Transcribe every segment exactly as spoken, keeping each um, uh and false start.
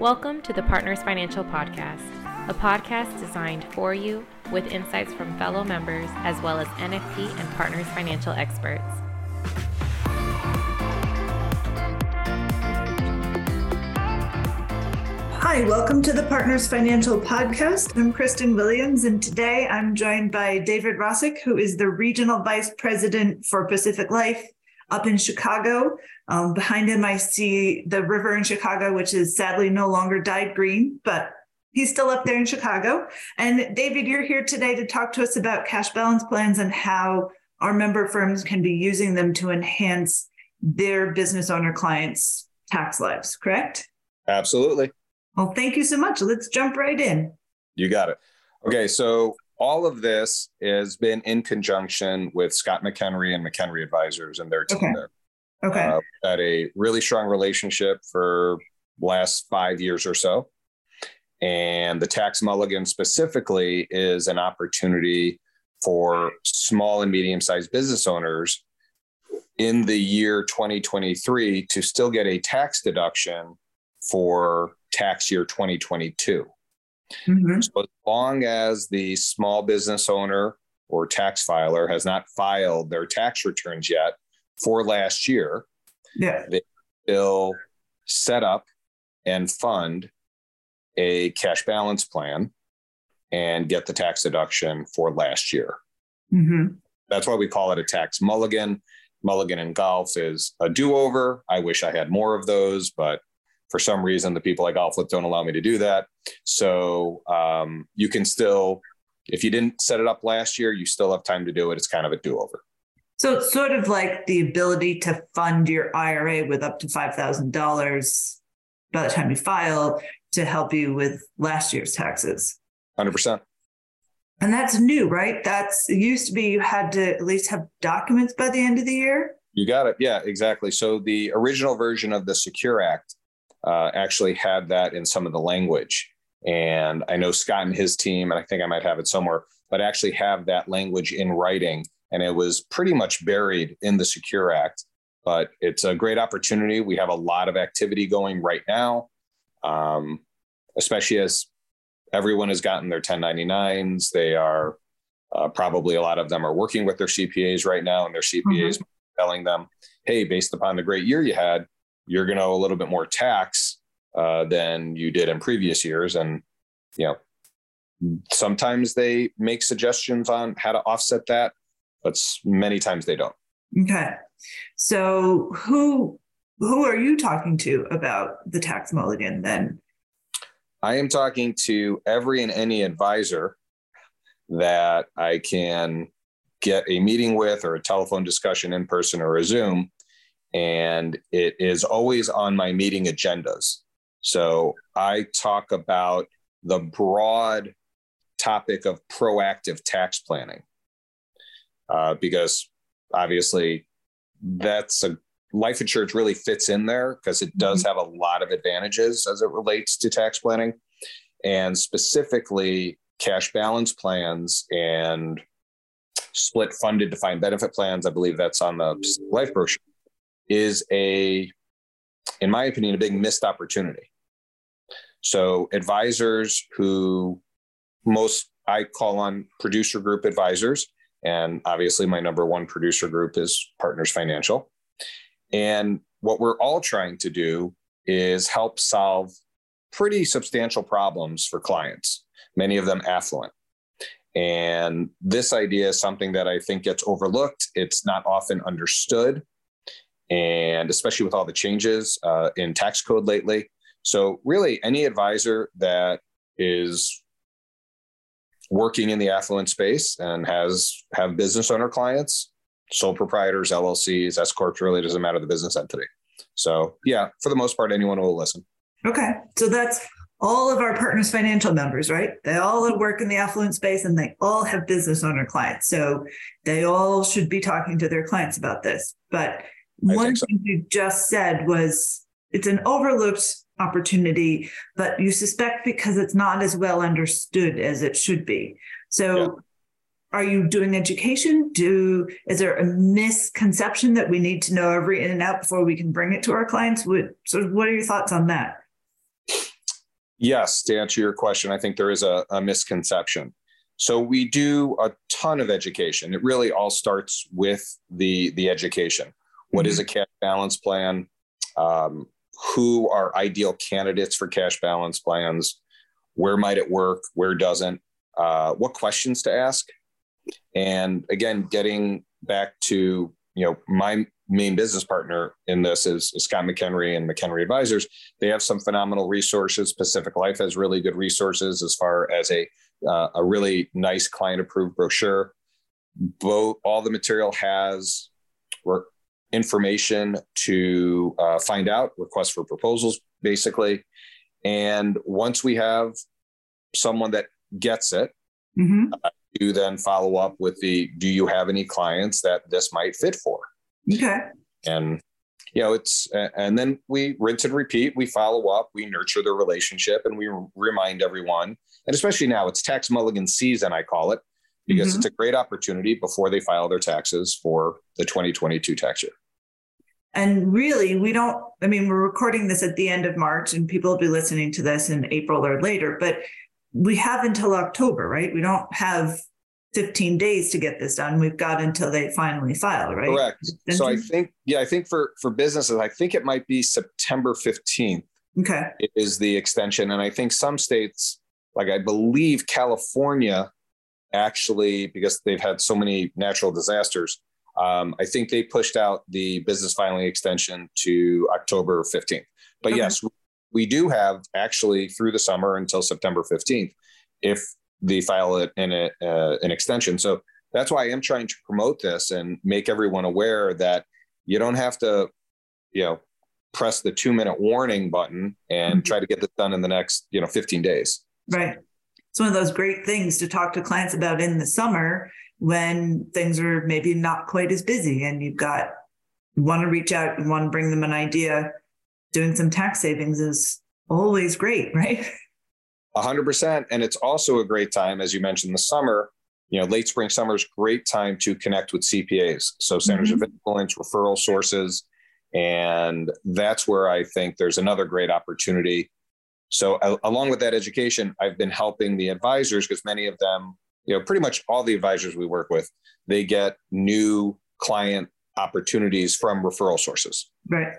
Welcome to the Partners Financial Podcast, a podcast designed for you with insights from fellow members as well as N F P and Partners Financial experts. Hi, welcome to the Partners Financial Podcast. I'm Kristen Williams, and today I'm joined by David Rosick, who is the Regional Vice President for Pacific Life up in Chicago. Um, behind him, I see the river in Chicago, which is sadly no longer dyed green, but he's still up there in Chicago. And David, you're here today to talk to us about cash balance plans and how our member firms can be using them to enhance their business owner clients' tax lives, correct? Absolutely. Well, thank you so much. Let's jump right in. You got it. Okay, so all of this has been in conjunction with Scott McHenry and McHenry Advisors and their team okay. there. Okay. Uh, we've had a really strong relationship for the last five years or so. And the tax mulligan specifically is an opportunity for small and medium-sized business owners in the year twenty twenty-three to still get a tax deduction for tax year twenty twenty-two. Mm-hmm. So as long as the small business owner or tax filer has not filed their tax returns yet for last year, yeah. they will set up and fund a cash balance plan and get the tax deduction for last year. Mm-hmm. That's why we call it a tax mulligan. Mulligan in golf is a do-over. I wish I had more of those, but for some reason, the people I golf with don't allow me to do that. So um, you can still, if you didn't set it up last year, you still have time to do it. It's kind of a do-over. So it's sort of like the ability to fund your I R A with up to five thousand dollars by the time you file to help you with last year's taxes. one hundred percent. And that's new, right? That's, it used to be you had to at least have documents by the end of the year. You got it. Yeah, exactly. So the original version of the SECURE Act Uh, actually had that in some of the language. And I know Scott and his team, and I think I might have it somewhere, but actually have that language in writing. And it was pretty much buried in the SECURE Act, but it's a great opportunity. We have a lot of activity going right now, um, especially as everyone has gotten their ten ninety-nines. They are uh, probably a lot of them are working with their C P As right now, and their C P As mm-hmm. telling them, hey, based upon the great year you had, you're going to owe a little bit more tax uh, than you did in previous years. And, you know, sometimes they make suggestions on how to offset that, but many times they don't. Okay. So who, who are you talking to about the tax mulligan then? I am talking to every and any advisor that I can get a meeting with, or a telephone discussion in person, or a Zoom. And it is always on my meeting agendas. So I talk about the broad topic of proactive tax planning, uh, because obviously that's a life insurance really fits in there because it does have a lot of advantages as it relates to tax planning, and specifically cash balance plans and split funded defined benefit plans. I believe that's on the life brochure. Is a, in my opinion, a big missed opportunity. So advisors who most, I call on producer group advisors, and obviously my number one producer group is Partners Financial. And what we're all trying to do is help solve pretty substantial problems for clients, many of them affluent. And this idea is something that I think gets overlooked. It's not often understood, and especially with all the changes uh, in tax code lately. So really any advisor that is working in the affluent space and has have business owner clients, sole proprietors, L L Cs, S-Corps, really doesn't matter the business entity. So yeah, for the most part, anyone will listen. Okay, so that's all of our Partners Financial members, right? They all work in the affluent space and they all have business owner clients. So they all should be talking to their clients about this, but one so. thing you just said was it's an overlooked opportunity, but you suspect because it's not as well understood as it should be. So yeah. Are you doing education? Do is there a misconception that we need to know every in and out before we can bring it to our clients? What, so what are your thoughts on that? Yes, to answer your question, I think there is a, a misconception. So we do a ton of education. It really all starts with the, the education. What mm-hmm. is a cash balance plan? Um, who are ideal candidates for cash balance plans? Where might it work? Where doesn't? Uh, what questions to ask? And again, getting back to, you know, my main business partner in this is, is Scott McHenry and McHenry Advisors. They have some phenomenal resources. Pacific Life has really good resources as far as a uh, a really nice client-approved brochure. Both all the material has information to uh, find out, requests for proposals, basically. And once we have someone that gets it, mm-hmm. uh, you then follow up with the, do you have any clients that this might fit for? Okay. And, you know, it's, and then we rinse and repeat, we follow up, we nurture the relationship, and we remind everyone. And especially now it's tax mulligan season, I call it, because mm-hmm. it's a great opportunity before they file their taxes for the twenty twenty-two tax year. And really, we don't, I mean, we're recording this at the end of March, and people will be listening to this in April or later, but we have until October, right? We don't have fifteen days to get this done. We've got until they finally file, right? Correct. So I think, yeah, I think for, for businesses, I think it might be September fifteenth okay. is the extension. And I think some states, like I believe California actually, because they've had so many natural disasters, um, I think they pushed out the business filing extension to October fifteenth. But okay. yes, we do have actually through the summer until September fifteenth, if they file it in a, uh, an extension. So that's why I am trying to promote this and make everyone aware that you don't have to, you know, press the two minute warning button and mm-hmm. try to get this done in the next, you know, fifteen days. Right. It's one of those great things to talk to clients about in the summer when things are maybe not quite as busy and you've got, you want to reach out and want to bring them an idea. Doing some tax savings is always great, right? A hundred percent. And it's also a great time, as you mentioned, the summer, you know, late spring, summer is great time to connect with C P As. So centers mm-hmm. of influence, referral sources. And that's where I think there's another great opportunity. So uh, along with that education, I've been helping the advisors because many of them, you know, pretty much all the advisors we work with, they get new client opportunities from referral sources. Right.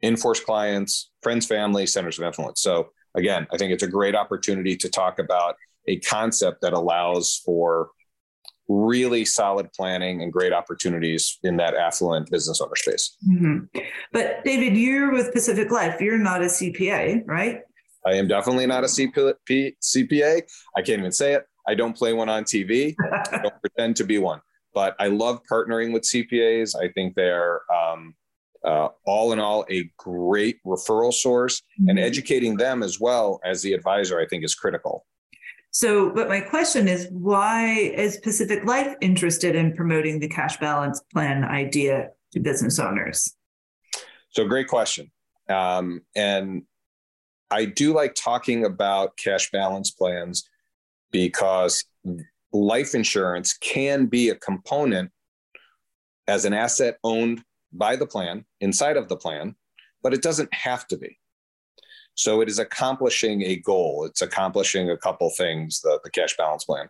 In-force clients, friends, family, centers of influence. So again, I think it's a great opportunity to talk about a concept that allows for really solid planning and great opportunities in that affluent business owner space. Mm-hmm. But David, you're with Pacific Life. You're not a C P A, right? I am definitely not a C P A. I can't even say it. I don't play one on T V. I don't pretend to be one. But I love partnering with C P As. I think they're... Um, Uh, all in all, a great referral source mm-hmm. and educating them as well as the advisor, I think, is critical. So, but my question is, why is Pacific Life interested in promoting the cash balance plan idea to business owners? So, great question. Um, and I do like talking about cash balance plans because life insurance can be a component as an asset owned by the plan, inside of the plan, but it doesn't have to be. So it is accomplishing a goal. It's accomplishing a couple things, the, the cash balance plan,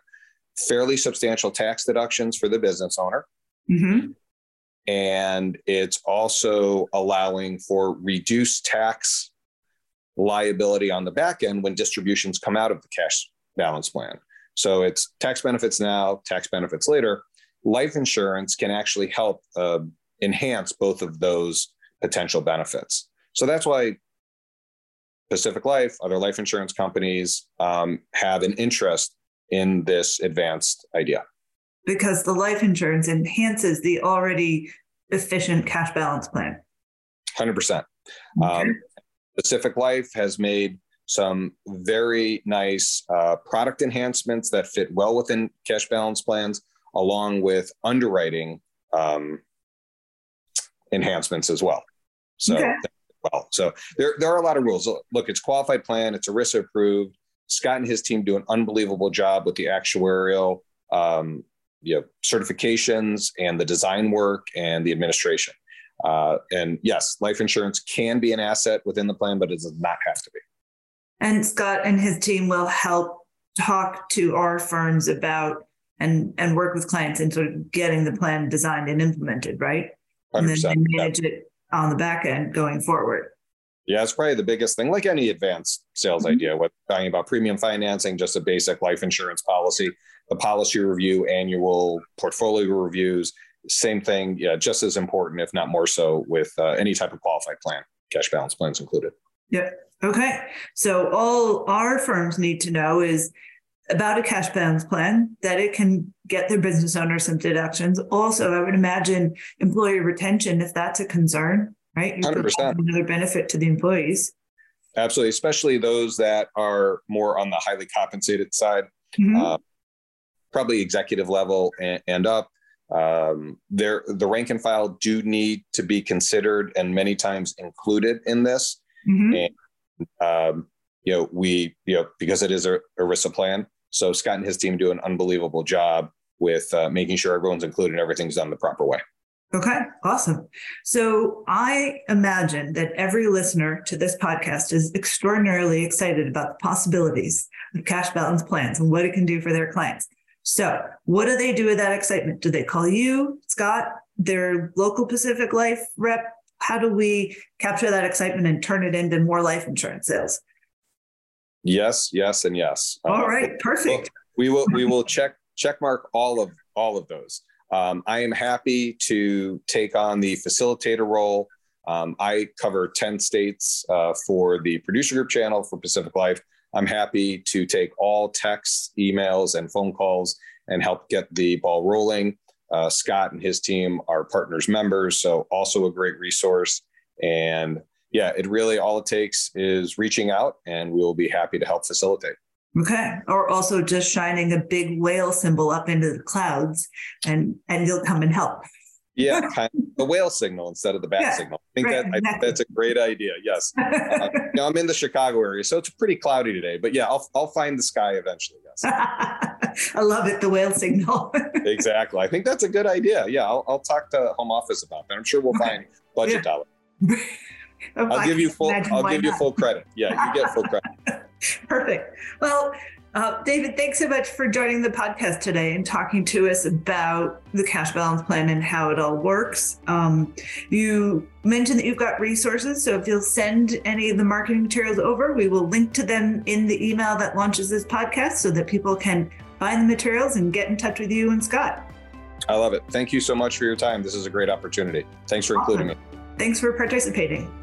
fairly substantial tax deductions for the business owner. Mm-hmm. And it's also allowing for reduced tax liability on the back end when distributions come out of the cash balance plan. So it's tax benefits now, tax benefits later. Life insurance can actually help uh, enhance both of those potential benefits. So that's why Pacific Life, other life insurance companies um, have an interest in this advanced idea. Because the life insurance enhances the already efficient cash balance plan. one hundred percent. Okay. Um, Pacific Life has made some very nice uh, product enhancements that fit well within cash balance plans, along with underwriting um, enhancements as well. So, okay. well, so there, there are a lot of rules. Look, it's qualified plan. It's ERISA approved. Scott and his team do an unbelievable job with the actuarial um, you know, certifications and the design work and the administration. Uh, and yes, life insurance can be an asset within the plan, but it does not have to be. And Scott and his team will help talk to our firms about and, and work with clients in sort of getting the plan designed and implemented, right? one hundred percent. And then they manage it on the back end going forward. Yeah, it's probably the biggest thing, like any advanced sales mm-hmm. idea, whether talking about premium financing, just a basic life insurance policy, the policy review, annual portfolio reviews, same thing, yeah, just as important, if not more so, with uh, any type of qualified plan, cash balance plans included. Yeah. Okay. So all our firms need to know is about a cash balance plan, that it can get their business owner some deductions. Also, I would imagine employee retention, if that's a concern, right? You one hundred percent. Provide another benefit to the employees. Absolutely. Especially those that are more on the highly compensated side, mm-hmm. uh, probably executive level and, and up. Um, there, the rank and file do need to be considered and many times included in this. Mm-hmm. And, um, you know, we, you know, because it is a ERISA plan. So Scott and his team do an unbelievable job with uh, making sure everyone's included and everything's done the proper way. Okay. Awesome. So I imagine that every listener to this podcast is extraordinarily excited about the possibilities of cash balance plans and what it can do for their clients. So what do they do with that excitement? Do they call you, Scott, their local Pacific Life rep? How do we capture that excitement and turn it into more life insurance sales? Yes, yes, and yes. All uh, right, perfect. We will we will check check mark all of all of those. Um, I am happy to take on the facilitator role. Um, I cover ten states uh, for the producer group channel for Pacific Life. I'm happy to take all texts, emails, and phone calls and help get the ball rolling. Uh, Scott and his team are partners members, so also a great resource. And yeah, it really, all it takes is reaching out and we'll be happy to help facilitate. Okay. Or also just shining a big whale symbol up into the clouds and, and you'll come and help. Yeah. Kind of the whale signal instead of the bat yeah, signal. I think, right, that, exactly. I think that's a great idea. Yes. Uh, now I'm in the Chicago area, so it's pretty cloudy today, but yeah, I'll, I'll find the sky eventually. Yes. I love it. The whale signal. Exactly. I think that's a good idea. Yeah. I'll, I'll talk to home office about that. I'm sure we'll find budget yeah. dollars. I'll give you full, I'll give not. you full credit. Yeah. You get full credit. Perfect. Well, uh, David, thanks so much for joining the podcast today and talking to us about the cash balance plan and how it all works. Um, you mentioned that you've got resources. So if you'll send any of the marketing materials over, we will link to them in the email that launches this podcast so that people can find the materials and get in touch with you and Scott. I love it. Thank you so much for your time. This is a great opportunity. Thanks for including me. Thanks for participating.